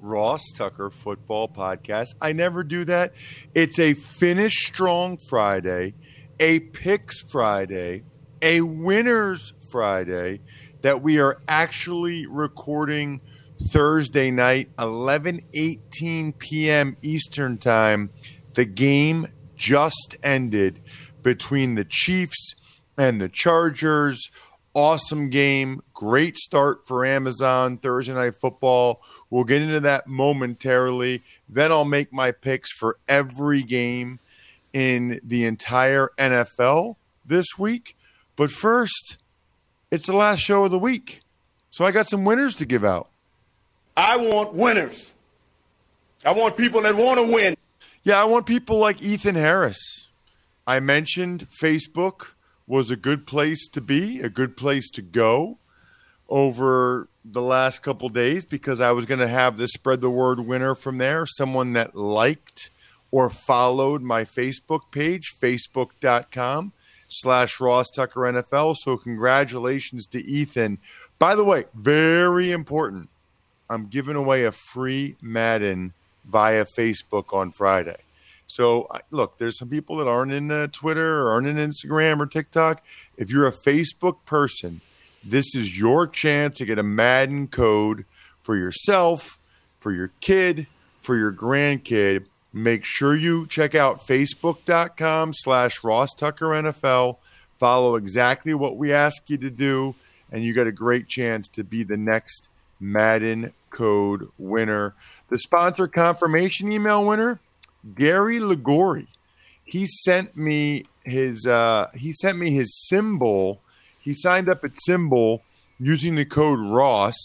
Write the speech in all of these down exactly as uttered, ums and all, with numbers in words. Ross Tucker Football Podcast. I never do that. It's a Finish Strong Friday, a Picks Friday, a Winners Friday that we are actually recording Thursday night, eleven eighteen p.m. Eastern Time. The game just ended between the Chiefs and the Chargers. Awesome game. Great start for Amazon Thursday Night Football. We'll get into that momentarily. Then I'll make my picks for every game in the entire N F L this week. But first, it's the last show of the week, so I got some winners to give out. I want winners. I want people that want to win. Yeah, I want people like Ethan Harris. I mentioned Facebook was a good place to be, a good place to go over the last couple days because I was going to have this spread the word winner from there. Someone that liked or followed my Facebook page, facebook dot com slash Ross Tucker N F L. So congratulations to Ethan. By the way, very important, I'm giving away a free Madden via Facebook on Friday. So, look, there's some people that aren't in uh, Twitter or aren't in Instagram or TikTok. If you're a Facebook person, this is your chance to get a Madden code for yourself, for your kid, for your grandkid. Make sure you check out facebook dot com slash Ross Tucker N F L. Follow exactly what we ask you to do, and you got a great chance to be the next Madden code winner. The sponsor confirmation email winner, Gary Ligori. He sent me his uh, he sent me his Symbol. He signed up at Symbol using the code Ross,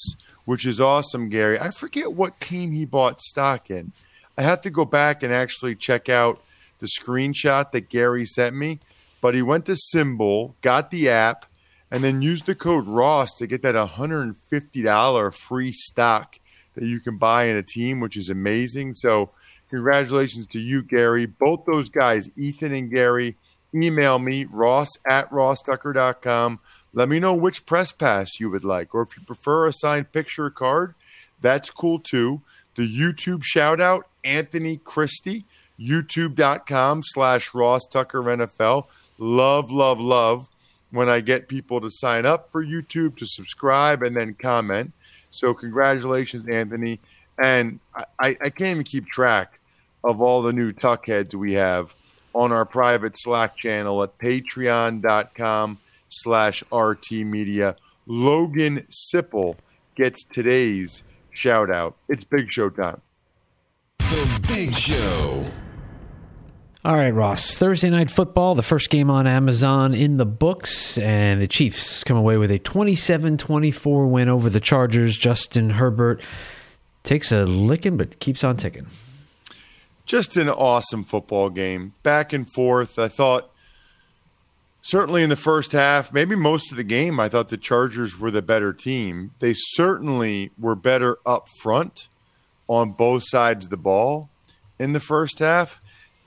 which is awesome, Gary. I forget what team he bought stock in. I have to go back and actually check out the screenshot that Gary sent me. But he went to Symbol, got the app, and then used the code Ross to get that one hundred fifty dollars free stock that you can buy in a team, which is amazing. So congratulations to you, Gary. Both those guys, Ethan and Gary, email me, ross at ross tucker dot com. Let me know which press pass you would like. Or if you prefer a signed picture card, that's cool too. The YouTube shout-out, Anthony Christie, youtube dot com slash Ross Tucker N F L. Love, love, love when I get people to sign up for YouTube, to subscribe, and then comment. So congratulations, Anthony. And I, I can't even keep track of all the new tuckheads we have on our private Slack channel at patreon dot com slash R T media. Logan Sipple gets today's shout-out. It's Big Show time. The Big Show. All right, Ross. Thursday Night Football, the first game on Amazon in the books, and the Chiefs come away with a twenty-seven twenty-four win over the Chargers. Justin Herbert takes a licking but keeps on ticking. Just an awesome football game. Back and forth. I thought certainly in the first half, maybe most of the game, I thought the Chargers were the better team. They certainly were better up front on both sides of the ball in the first half.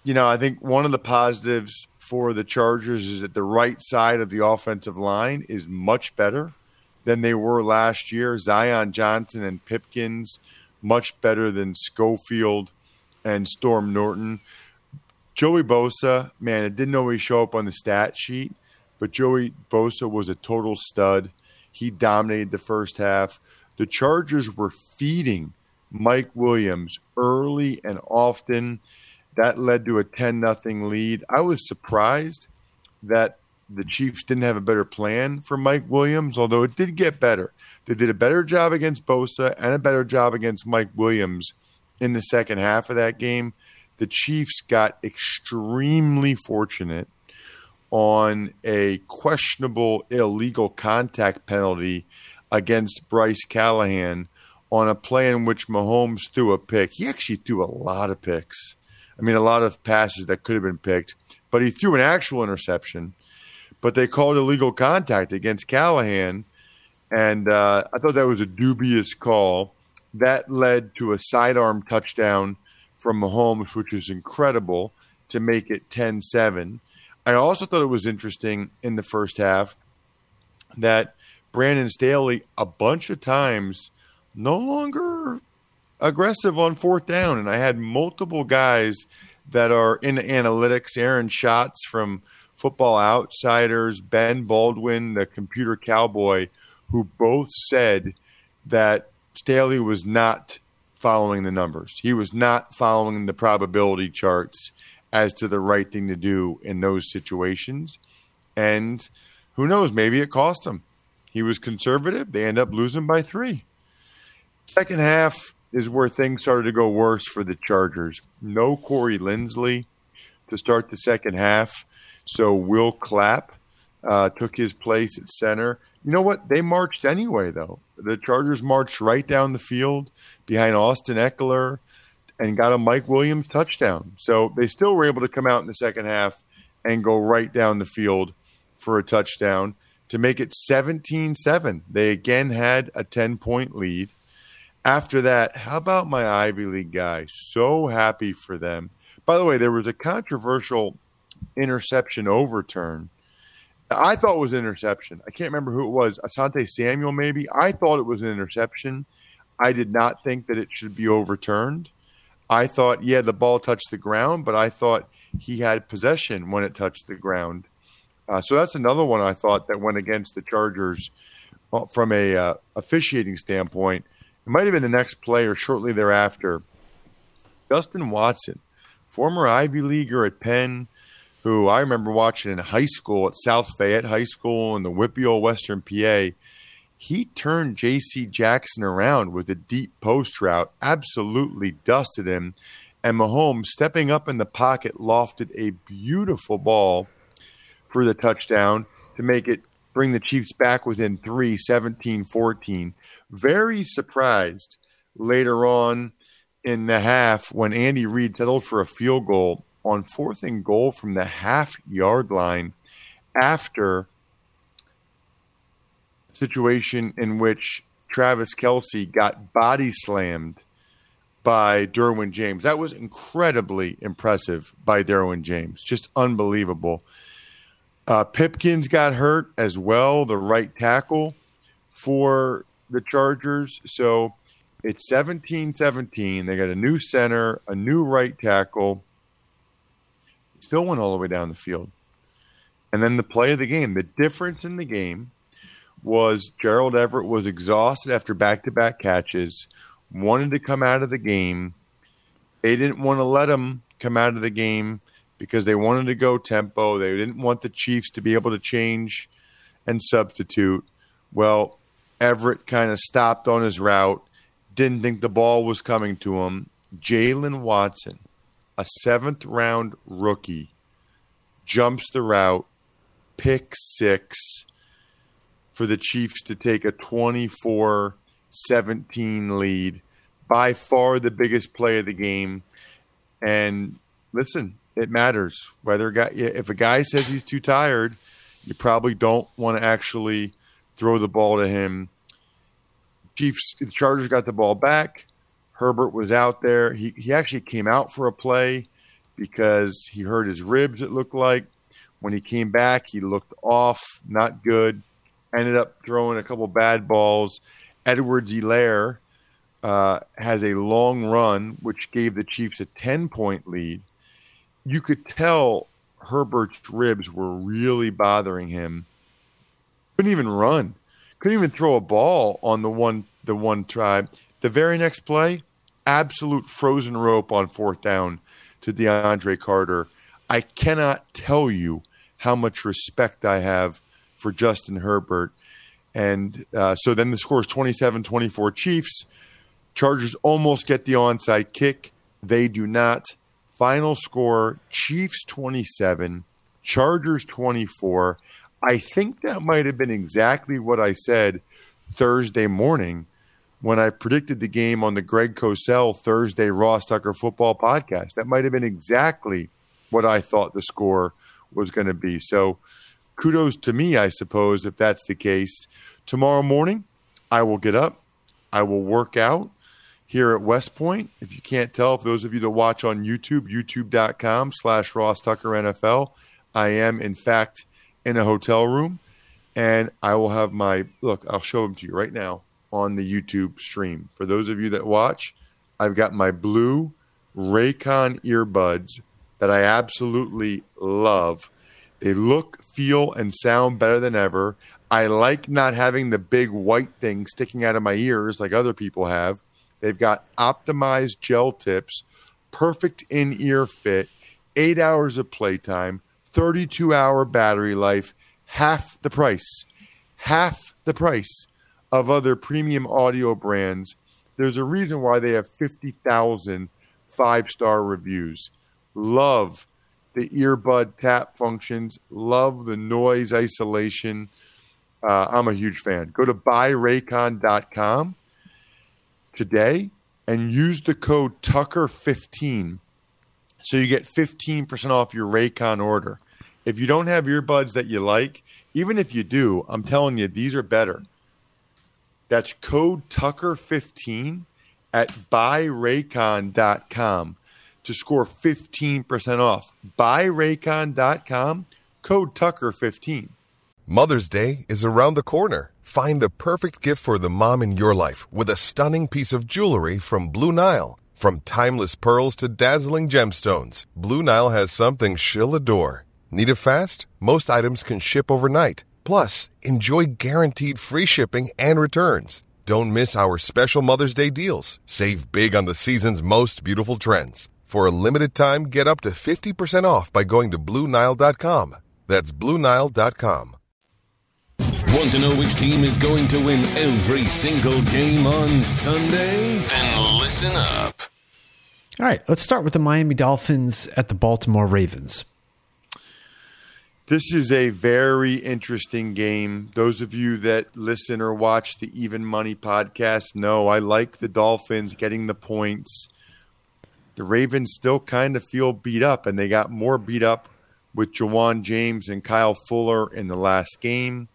You know, I think one of the positives for the Chargers is that the right side of the offensive line is much better than they were last year. Zion Johnson and Pipkins, much better than Schofield and Storm Norton. Joey Bosa, man, it didn't always show up on the stat sheet, but Joey Bosa was a total stud. He dominated the first half. The Chargers were feeding Mike Williams early and often. That led to a ten nothing lead. I was surprised that the Chiefs didn't have a better plan for Mike Williams, although it did get better. They did a better job against Bosa and a better job against Mike Williams in the second half of that game. The Chiefs got extremely fortunate on a questionable illegal contact penalty against Bryce Callahan on a play in which Mahomes threw a pick. He actually threw a lot of picks. I mean, a lot of passes that could have been picked, but he threw an actual interception. But they called illegal contact against Callahan, and uh, I thought that was a dubious call. That led to a sidearm touchdown from Mahomes, which is incredible, to make it ten seven. I also thought it was interesting in the first half that Brandon Staley, a bunch of times, no longer aggressive on fourth down. And I had multiple guys that are in analytics, Aaron Schatz from Football Outsiders, Ben Baldwin, the computer cowboy, who both said that Staley was not following the numbers. He was not following the probability charts as to the right thing to do in those situations. And who knows, maybe it cost him. He was conservative. They end up losing by three. Second half is where things started to go worse for the Chargers. No Corey Linsley to start the second half. So Will Clapp uh, took his place at center. You know what? They marched anyway, though. The Chargers marched right down the field behind Austin Eckler and got a Mike Williams touchdown. So they still were able to come out in the second half and go right down the field for a touchdown to make it seventeen seven. They again had a ten-point lead. After that, how about my Ivy League guy? So happy for them. By the way, there was a controversial interception overturn. I thought it was an interception. I can't remember who it was. Asante Samuel, maybe. I thought it was an interception. I did not think that it should be overturned. I thought, yeah, the ball touched the ground, but I thought he had possession when it touched the ground. Uh, so that's another one I thought that went against the Chargers from a uh, officiating standpoint. It might have been the next play or shortly thereafter. Justin Watson, former Ivy Leaguer at Penn, who I remember watching in high school at South Fayette High School in the Whipple, Western P A. He turned J C Jackson around with a deep post route, absolutely dusted him, and Mahomes, stepping up in the pocket, lofted a beautiful ball for the touchdown to make it bring the Chiefs back within three, seventeen fourteen. Very surprised later on in the half when Andy Reid settled for a field goal on fourth and goal from the half-yard line after a situation in which Travis Kelce got body slammed by Derwin James. That was incredibly impressive by Derwin James. Just unbelievable. Uh, Pipkins got hurt as well, the right tackle for the Chargers. So it's seventeen seventeen. They got a new center, a new right tackle. Still went all the way down the field. And then the play of the game, the difference in the game was Gerald Everett was exhausted after back-to-back catches, wanted to come out of the game. They didn't want to let him come out of the game because they wanted to go tempo. They didn't want the Chiefs to be able to change and substitute. Well, Everett kind of stopped on his route, didn't think the ball was coming to him. Jalen Watson, a seventh-round rookie, jumps the route, pick six for the Chiefs to take a twenty-four seventeen lead. By far the biggest play of the game. And listen, it matters. Whether a guy, if a guy says he's too tired, you probably don't want to actually throw the ball to him. Chiefs, the Chargers got the ball back. Herbert was out there. He he actually came out for a play because he hurt his ribs, it looked like. When he came back, he looked off, not good. Ended up throwing a couple bad balls. Edwards-Helaire uh, has a long run, which gave the Chiefs a ten-point lead. You could tell Herbert's ribs were really bothering him. Couldn't even run. Couldn't even throw a ball on the one the one try. The very next play, absolute frozen rope on fourth down to DeAndre Carter. I cannot tell you how much respect I have for Justin Herbert. And uh, so then the score is twenty-seven twenty-four Chiefs. Chargers almost get the onside kick. They do not. Final score, Chiefs twenty-seven, Chargers twenty-four. I think that might have been exactly what I said Thursday morning when I predicted the game on the Greg Cosell Thursday Ross Tucker Football Podcast. That might have been exactly what I thought the score was going to be. So kudos to me, I suppose, if that's the case. Tomorrow morning, I will get up. I will work out here at West Point. If you can't tell, for those of you that watch on YouTube, youtube.com slash Ross Tucker NFL. I am, in fact, in a hotel room, and I will have my – look, I'll show them to you right now on the YouTube stream. For those of you that watch, I've got my blue Raycon earbuds that I absolutely love. They look, feel, and sound better than ever. I like not having the big white thing sticking out of my ears like other people have. They've got optimized gel tips, perfect in-ear fit, eight hours of playtime, thirty-two hour battery life, half the price, half the price of other premium audio brands. There's a reason why they have fifty thousand five-star reviews. Love the earbud tap functions. Love the noise isolation. Uh, I'm a huge fan. Go to buy raycon dot com today and use the code tucker fifteen so you get fifteen percent off your Raycon order. If you don't have earbuds that you like, even if you do, I'm telling you, these are better. That's code tucker fifteen at buy raycon dot com to score fifteen percent off. buy raycon dot com, code tucker fifteen. Mother's Day is around the corner. Find the perfect gift for the mom in your life with a stunning piece of jewelry from Blue Nile. From timeless pearls to dazzling gemstones, Blue Nile has something she'll adore. Need it fast? Most items can ship overnight. Plus, enjoy guaranteed free shipping and returns. Don't miss our special Mother's Day deals. Save big on the season's most beautiful trends. For a limited time, get up to fifty percent off by going to blue nile dot com. That's blue nile dot com. Want to know which team is going to win every single game on Sunday? Then listen up. All right, let's start with the Miami Dolphins at the Baltimore Ravens. This is a very interesting game. Those of you that listen or watch the Even Money podcast know I like the Dolphins getting the points. The Ravens still kind of feel beat up, and they got more beat up with Jawan James and Kyle Fuller in the last game.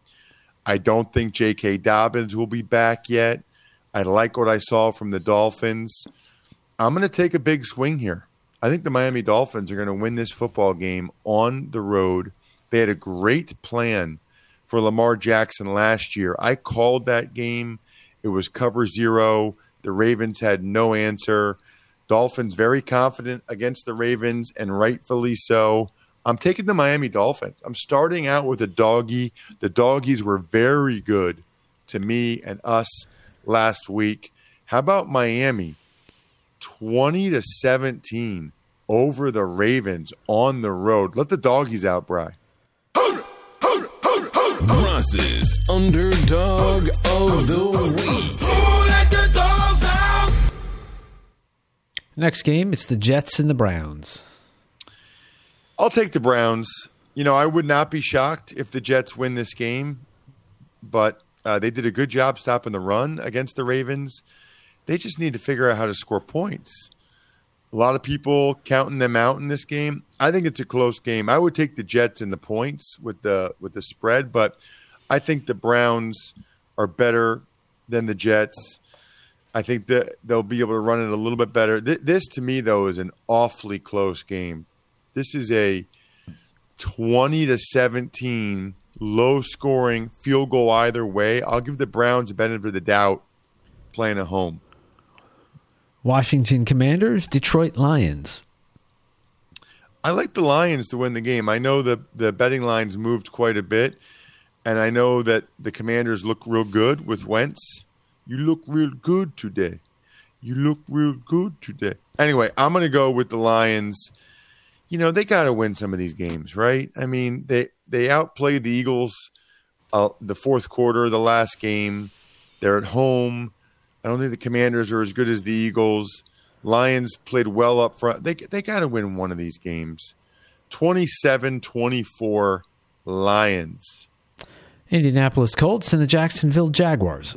I don't think J K. Dobbins will be back yet. I like what I saw from the Dolphins. I'm going to take a big swing here. I think the Miami Dolphins are going to win this football game on the road. They had a great plan for Lamar Jackson last year. I called that game. It was cover zero. The Ravens had no answer. Dolphins very confident against the Ravens, and rightfully so. I'm taking the Miami Dolphins. I'm starting out with a doggie. The doggies were very good to me and us last week. How about Miami? twenty to seventeen over the Ravens on the road. Let the doggies out, Bri. Ross's Underdog of the Week. Next game, it's the Jets and the Browns. I'll take the Browns. You know, I would not be shocked if the Jets win this game, but uh, they did a good job stopping the run against the Ravens. They just need to figure out how to score points. A lot of people counting them out in this game. I think it's a close game. I would take the Jets in the points with the with the spread, but I think the Browns are better than the Jets. I think that they'll be able to run it a little bit better. This, to me, though, is an awfully close game. This is a twenty to seventeen, low scoring, field goal either way. I'll give the Browns the benefit of the doubt playing at home. Washington Commanders, Detroit Lions. I like the Lions to win the game. I know the, the betting lines moved quite a bit, and I know that the Commanders look real good with Wentz. You look real good today. You look real good today. Anyway, I'm going to go with the Lions. You know, they got to win some of these games, right? I mean, they, they outplayed the Eagles uh, the fourth quarter, the last game. They're at home. I don't think the Commanders are as good as the Eagles. Lions played well up front. They they got to win one of these games. twenty-seven twenty-four Lions. Indianapolis Colts and the Jacksonville Jaguars.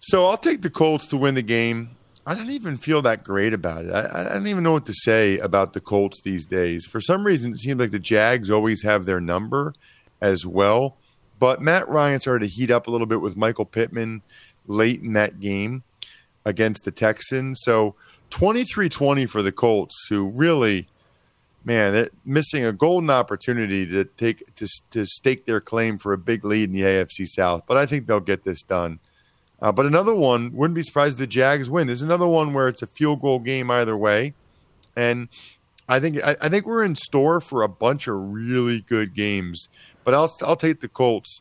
So I'll take the Colts to win the game. I don't even feel that great about it. I, I don't even know what to say about the Colts these days. For some reason, it seems like the Jags always have their number as well. But Matt Ryan started to heat up a little bit with Michael Pittman late in that game against the Texans. So twenty-three twenty for the Colts, who really, man, they're missing a golden opportunity to take to, to stake their claim for a big lead in the A F C South. But I think they'll get this done. Uh, but another one, wouldn't be surprised if the Jags win. There's another one where it's a field goal game either way. And I think I, I think we're in store for a bunch of really good games. But I'll I'll take the Colts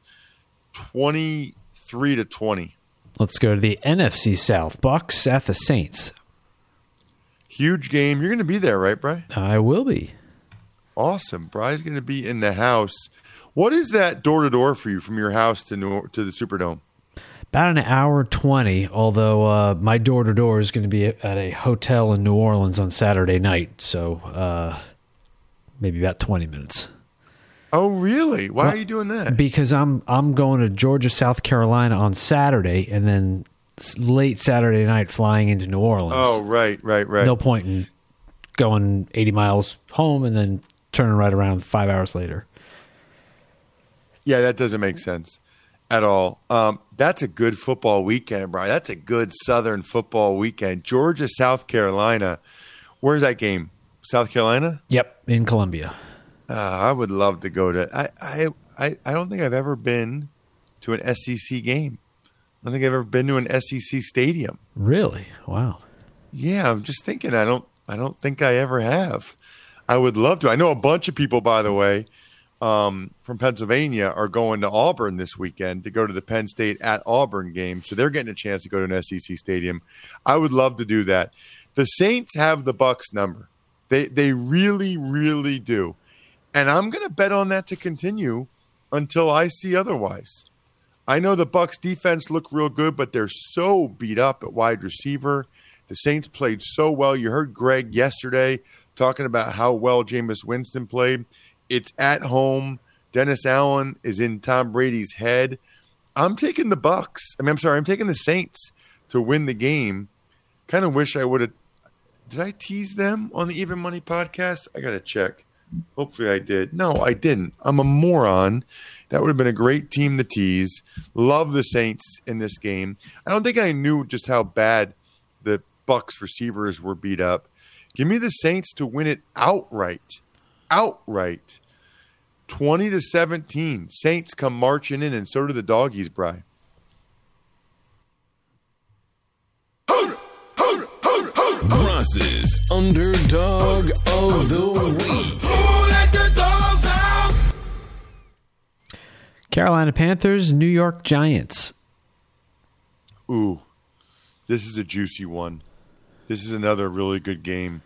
twenty-three to twenty. Let's go to the N F C South. Bucs at the Saints. Huge game. You're going to be there, right, Bri? I will be. Awesome. Bri's going to be in the house. What is that door-to-door for you from your house to New- to the Superdome? About an hour twenty, although uh, my door-to-door is going to be at a hotel in New Orleans on Saturday night, so uh, maybe about twenty minutes. Oh, really? Why well, are you doing that? Because I'm I'm going to Georgia, South Carolina on Saturday, and then late Saturday night flying into New Orleans. Oh, right, right, right. No point in going eighty miles home and then turning right around five hours later. Yeah, that doesn't make sense at all. Um, that's a good football weekend, Brian. That's a good Southern football weekend. Georgia, South Carolina. Where's that game? South Carolina? Yep, in Columbia. Uh, I would love to go to I, I I I don't think I've ever been to an S E C game. I don't think I've ever been to an S E C stadium. Really? Wow. Yeah, I'm just thinking I don't I don't think I ever have. I would love to. I know a bunch of people, by the way, um, from Pennsylvania are going to Auburn this weekend to go to the Penn State at Auburn game, so they're getting a chance to go to an S E C stadium. I would love to do that. The Saints have the Bucs number. They they really, really do. And I'm going to bet on that to continue until I see otherwise. I know the Bucs defense looked real good, but they're so beat up at wide receiver. The Saints played so well. You heard Greg yesterday talking about how well Jameis Winston played. It's at home. Dennis Allen is in Tom Brady's head. I'm taking the Bucs. I mean, I'm sorry. I'm taking the Saints to win the game. Kind of wish I would have. Did I tease them on the Even Money podcast? I got to check. Hopefully I did. No, I didn't. I'm a moron. That would have been a great team to tease. Love the Saints in this game. I don't think I knew just how bad the Bucs receivers were beat up. Give me the Saints to win it outright. Outright. twenty to seventeen. Saints come marching in, and so do the doggies, Bri. Ross's Underdog of the Week. Who let the dogs out? Carolina Panthers, New York Giants. Ooh, this is a juicy one. This is another really good game.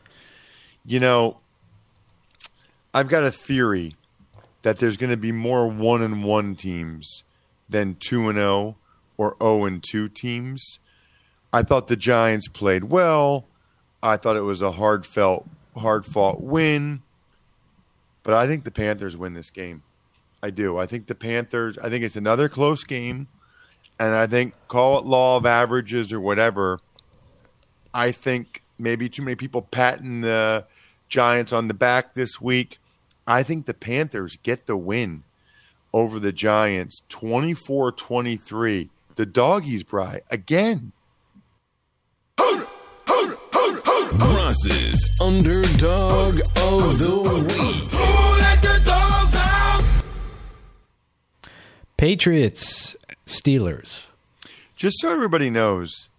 You know, I've got a theory that there's going to be more one and one teams than two and zero or zero and two teams. I thought the Giants played well. I thought it was a hard felt, hard fought win, but I think the Panthers win this game. I do. I think the Panthers. I think it's another close game, and I think call it law of averages or whatever. I think maybe too many people patting the Giants on the back this week. I think the Panthers get the win over the Giants, twenty-four twenty-three. The doggies, Bri, again. Ross's Underdog of the Week. Who let the dog Patriots, Steelers. Just so everybody knows,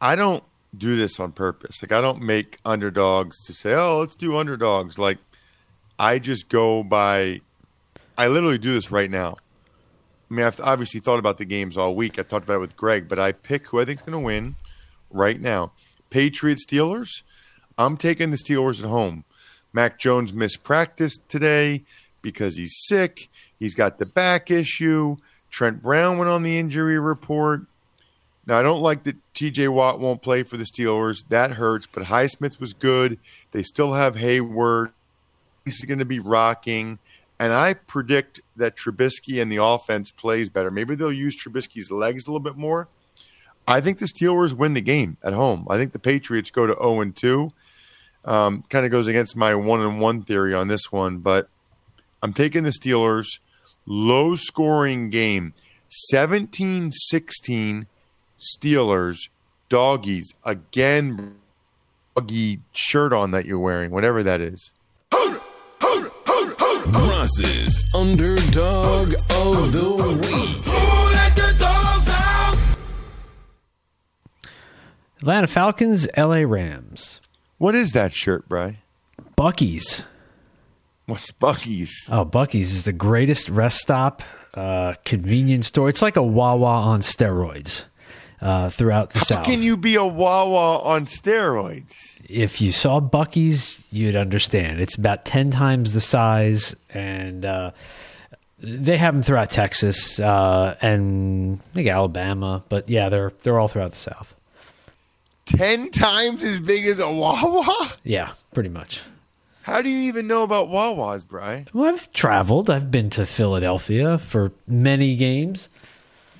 I don't do this on purpose. Like, I don't make underdogs to say, oh, let's do underdogs. Like, I just go by – I literally do this right now. I mean, I've obviously thought about the games all week. I talked about it with Greg, but I pick who I think is going to win right now. Patriots, Steelers. I'm taking the Steelers at home. Mac Jones missed practice today because he's sick. He's got the back issue. Trent Brown went on the injury report. Now, I don't like that T J Watt won't play for the Steelers. That hurts, but Highsmith was good. They still have Hayward. He's going to be rocking. And I predict that Trubisky and the offense plays better. Maybe they'll use Trubisky's legs a little bit more. I think the Steelers win the game at home. I think the Patriots go to oh and two. Um, kind of goes against my one and one theory on this one, but I'm taking the Steelers. Low-scoring game, seventeen sixteen Steelers, doggies. Again, doggy shirt on that you're wearing, whatever that is. Ross's Underdog of the Week. Who let the dogs out? Atlanta Falcons, L A Rams. What is that shirt, Bri? Buc-ee's. What's Buc-ee's? Oh, Buc-ee's is the greatest rest stop uh, convenience store. It's like a Wawa on steroids uh, throughout the How South. How can you be a Wawa on steroids? If you saw Buc-ee's, you'd understand. It's about ten times the size, and uh, they have them throughout Texas uh, and I think Alabama. But yeah, they're they're all throughout the South. Ten times as big as a Wawa? Yeah, pretty much. How do you even know about Wawa's, Brian? Well, I've traveled. I've been to Philadelphia for many games.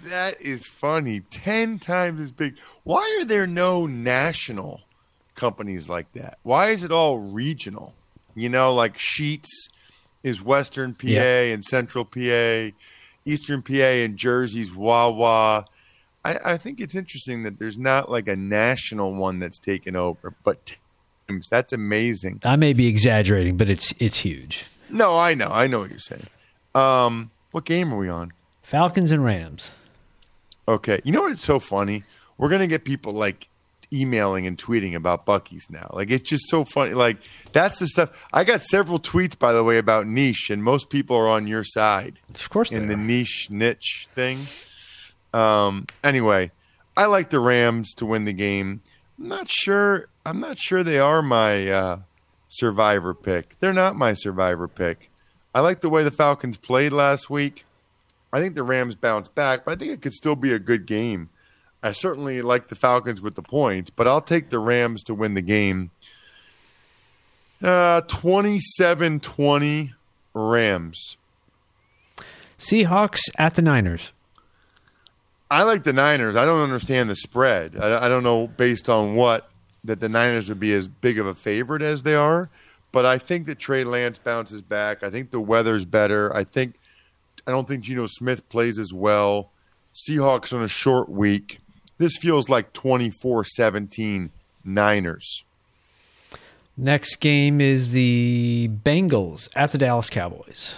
That is funny. Ten times as big. Why are there no national companies like that? Why is it all regional? You know, like Sheets is Western P A yeah. and Central P A. Eastern P A and Jersey's Wawa. I, I think it's interesting that there's not like a national one that's taken over, but... That's amazing. I may be exaggerating, but it's it's huge. No, I know. I know what you're saying. Um, what game are we on? Falcons and Rams. Okay. You know what? It's so funny. We're going to get people like emailing and tweeting about Buc-ee's now. Like, it's just so funny. Like, that's the stuff. I got several tweets, by the way, about niche, and most people are on your side. Of course they are. In the niche, niche thing. Um, anyway, I like the Rams to win the game. I'm not sure. I'm not sure they are my uh, survivor pick. They're not my survivor pick. I like the way the Falcons played last week. I think the Rams bounced back, but I think it could still be a good game. I certainly like the Falcons with the points, but I'll take the Rams to win the game. Uh, twenty-seven twenty Rams. Seahawks at the Niners. I like the Niners. I don't understand the spread. I, I don't know based on what that the Niners would be as big of a favorite as they are. But I think that Trey Lance bounces back. I think the weather's better. I think I don't think Geno Smith plays as well. Seahawks on a short week. This feels like twenty-four seventeen Niners. Next game is the Bengals at the Dallas Cowboys.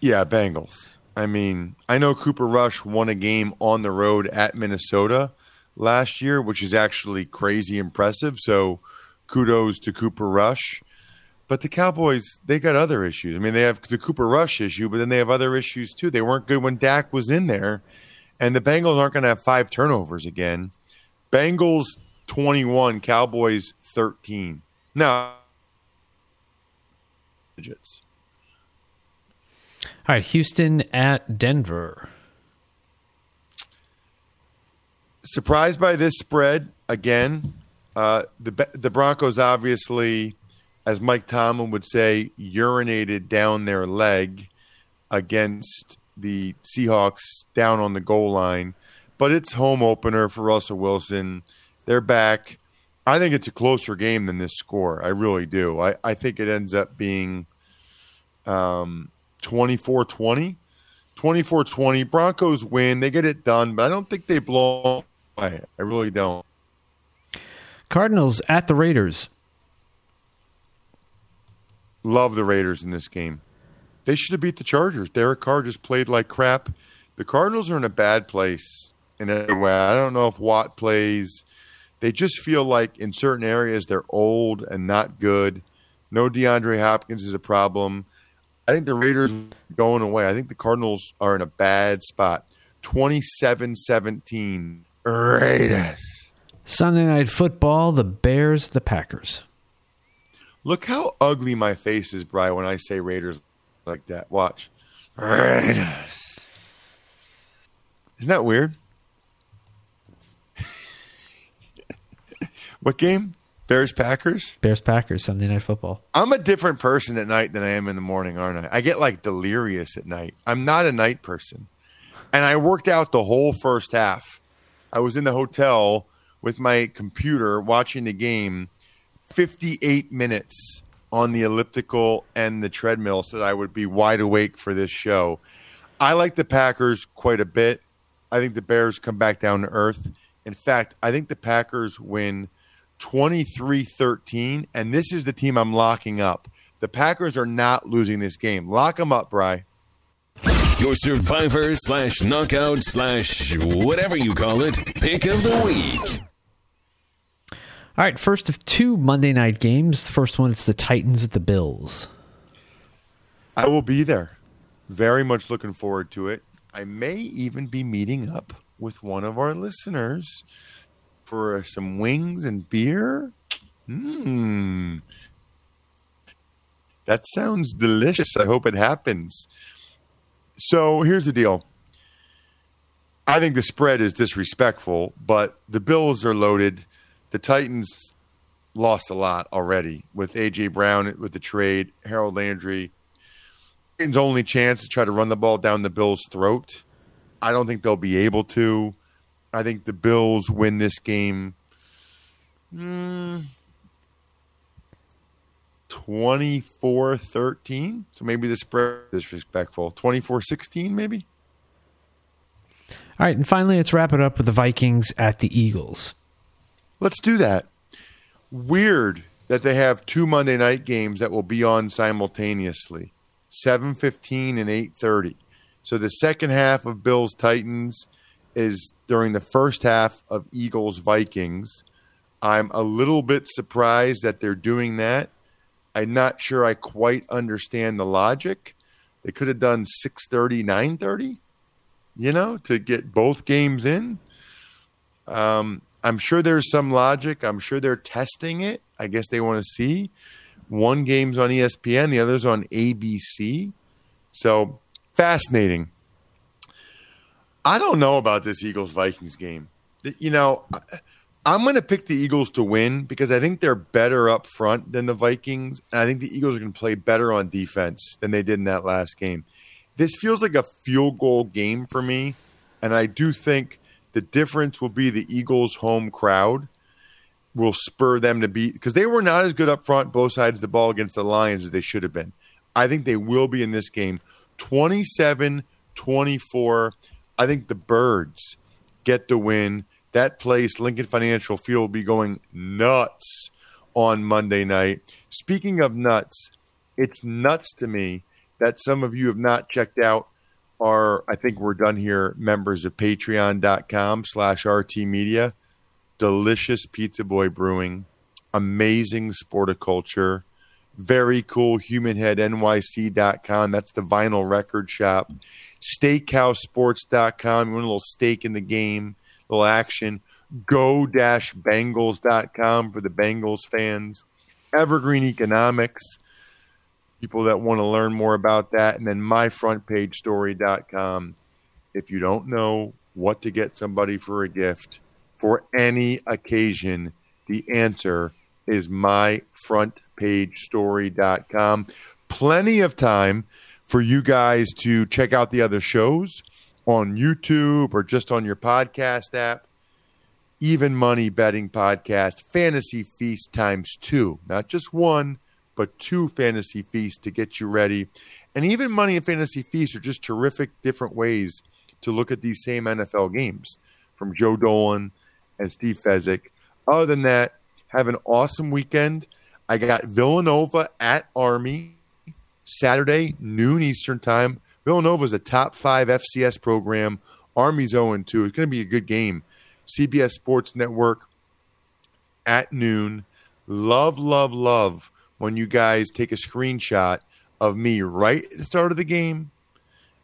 Yeah, Bengals. I mean, I know Cooper Rush won a game on the road at Minnesota last year, which is actually crazy impressive. So kudos to Cooper Rush. But the Cowboys, they got other issues. I mean, they have the Cooper Rush issue, but then they have other issues too. They weren't good when Dak was in there. And the Bengals aren't going to have five turnovers again. Bengals twenty-one, Cowboys thirteen. Now, digits. All right, Houston at Denver. Surprised by this spread again. Uh, the the Broncos obviously, as Mike Tomlin would say, urinated down their leg against the Seahawks down on the goal line. But it's home opener for Russell Wilson. They're back. I think it's a closer game than this score. I really do. I, I think it ends up being um, twenty-four twenty. twenty-four twenty. Broncos win. They get it done, but I don't think they blow I really don't. Cardinals at the Raiders. Love the Raiders in this game. They should have beat the Chargers. Derek Carr just played like crap. The Cardinals are in a bad place in every way. I don't know if Watt plays. They just feel like in certain areas they're old and not good. No DeAndre Hopkins is a problem. I think the Raiders are going away. I think the Cardinals are in a bad spot. twenty-seven seventeen Raiders. Sunday Night Football, the Bears, the Packers. Look how ugly my face is, Bri, when I say Raiders like that. Watch. Raiders. Isn't that weird? What game? Bears, Packers? Bears, Packers, Sunday Night Football. I'm a different person at night than I am in the morning, aren't I? I get, like, delirious at night. I'm not a night person. And I worked out the whole first half. I was in the hotel with my computer watching the game fifty-eight minutes on the elliptical and the treadmill so that I would be wide awake for this show. I like the Packers quite a bit. I think the Bears come back down to earth. In fact, I think the Packers win twenty-three thirteen, and this is the team I'm locking up. The Packers are not losing this game. Lock them up, Bri. Your survivor slash knockout slash whatever you call it, pick of the week. All right, first of two Monday night games. The first one, it's the Titans at the Bills. I will be there. Very much looking forward to it. I may even be meeting up with one of our listeners for some wings and beer. Mmm. That sounds delicious. I hope it happens. So here's the deal. I think the spread is disrespectful, but the Bills are loaded. The Titans lost a lot already with A J. Brown with the trade, Harold Landry. Titans' only chance to try to run the ball down the Bills' throat. I don't think they'll be able to. I think the Bills win this game mm, twenty-four thirteen. So maybe the spread is disrespectful. twenty-four sixteen maybe? All right, and finally, let's wrap it up with the Vikings at the Eagles. Let's do that. Weird that they have two Monday night games that will be on simultaneously, seven fifteen and eight thirty. So the second half of Bills-Titans is during the first half of Eagles-Vikings. I'm a little bit surprised that they're doing that. I'm not sure I quite understand the logic. They could have done six thirty, nine thirty, you know, to get both games in. Um, I'm sure there's some logic. I'm sure they're testing it. I guess they want to see. One game's on E S P N, the other's on A B C. So fascinating. I don't know about this Eagles-Vikings game. You know, I'm going to pick the Eagles to win because I think they're better up front than the Vikings, and I think the Eagles are going to play better on defense than they did in that last game. This feels like a field goal game for me, and I do think the difference will be the Eagles' home crowd will spur them to beat because they were not as good up front, both sides of the ball against the Lions as they should have been. I think they will be in this game. twenty-seven twenty-four I think the Birds get the win. That place, Lincoln Financial Field, will be going nuts on Monday night. Speaking of nuts, it's nuts to me that some of you have not checked out our, I think we're done here, members of patreon.com slash RTmedia. Delicious Pizza Boy Brewing. Amazing sporticulture. Very cool. human head N Y C dot com. That's the vinyl record shop. steakhouse sports dot com. You want a little steak in the game, a little action. go dash bengals dot com for the Bengals fans. Evergreen Economics, people that want to learn more about that. And then my front page story dot com. If you don't know what to get somebody for a gift for any occasion, the answer is my front page story dot com. Plenty of time for you guys to check out the other shows on YouTube or just on your podcast app. Even Money Betting Podcast, Fantasy Feast times two. Not just one, but two Fantasy Feasts to get you ready. And Even Money and Fantasy Feasts are just terrific different ways to look at these same N F L games from Joe Dolan and Steve Fezzik. Other than that, have an awesome weekend. I got Villanova at Army. Saturday, noon Eastern time. Villanova's a top five F C S program. Army's oh and two. It's going to be a good game. C B S Sports Network at noon. Love, love, love when you guys take a screenshot of me right at the start of the game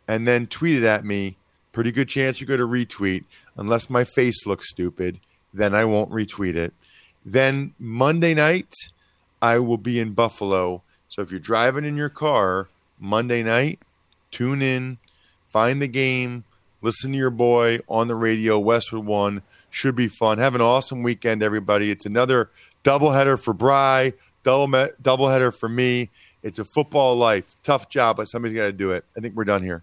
and then tweet it at me. Pretty good chance you're going to retweet. Unless my face looks stupid, then I won't retweet it. Then Monday night, I will be in Buffalo. So if you're driving in your car Monday night, tune in, find the game, listen to your boy on the radio, Westwood One. Should be fun. Have an awesome weekend, everybody. It's another doubleheader for Bri, double me- doubleheader for me. It's a football life. Tough job, but somebody's got to do it. I think we're done here.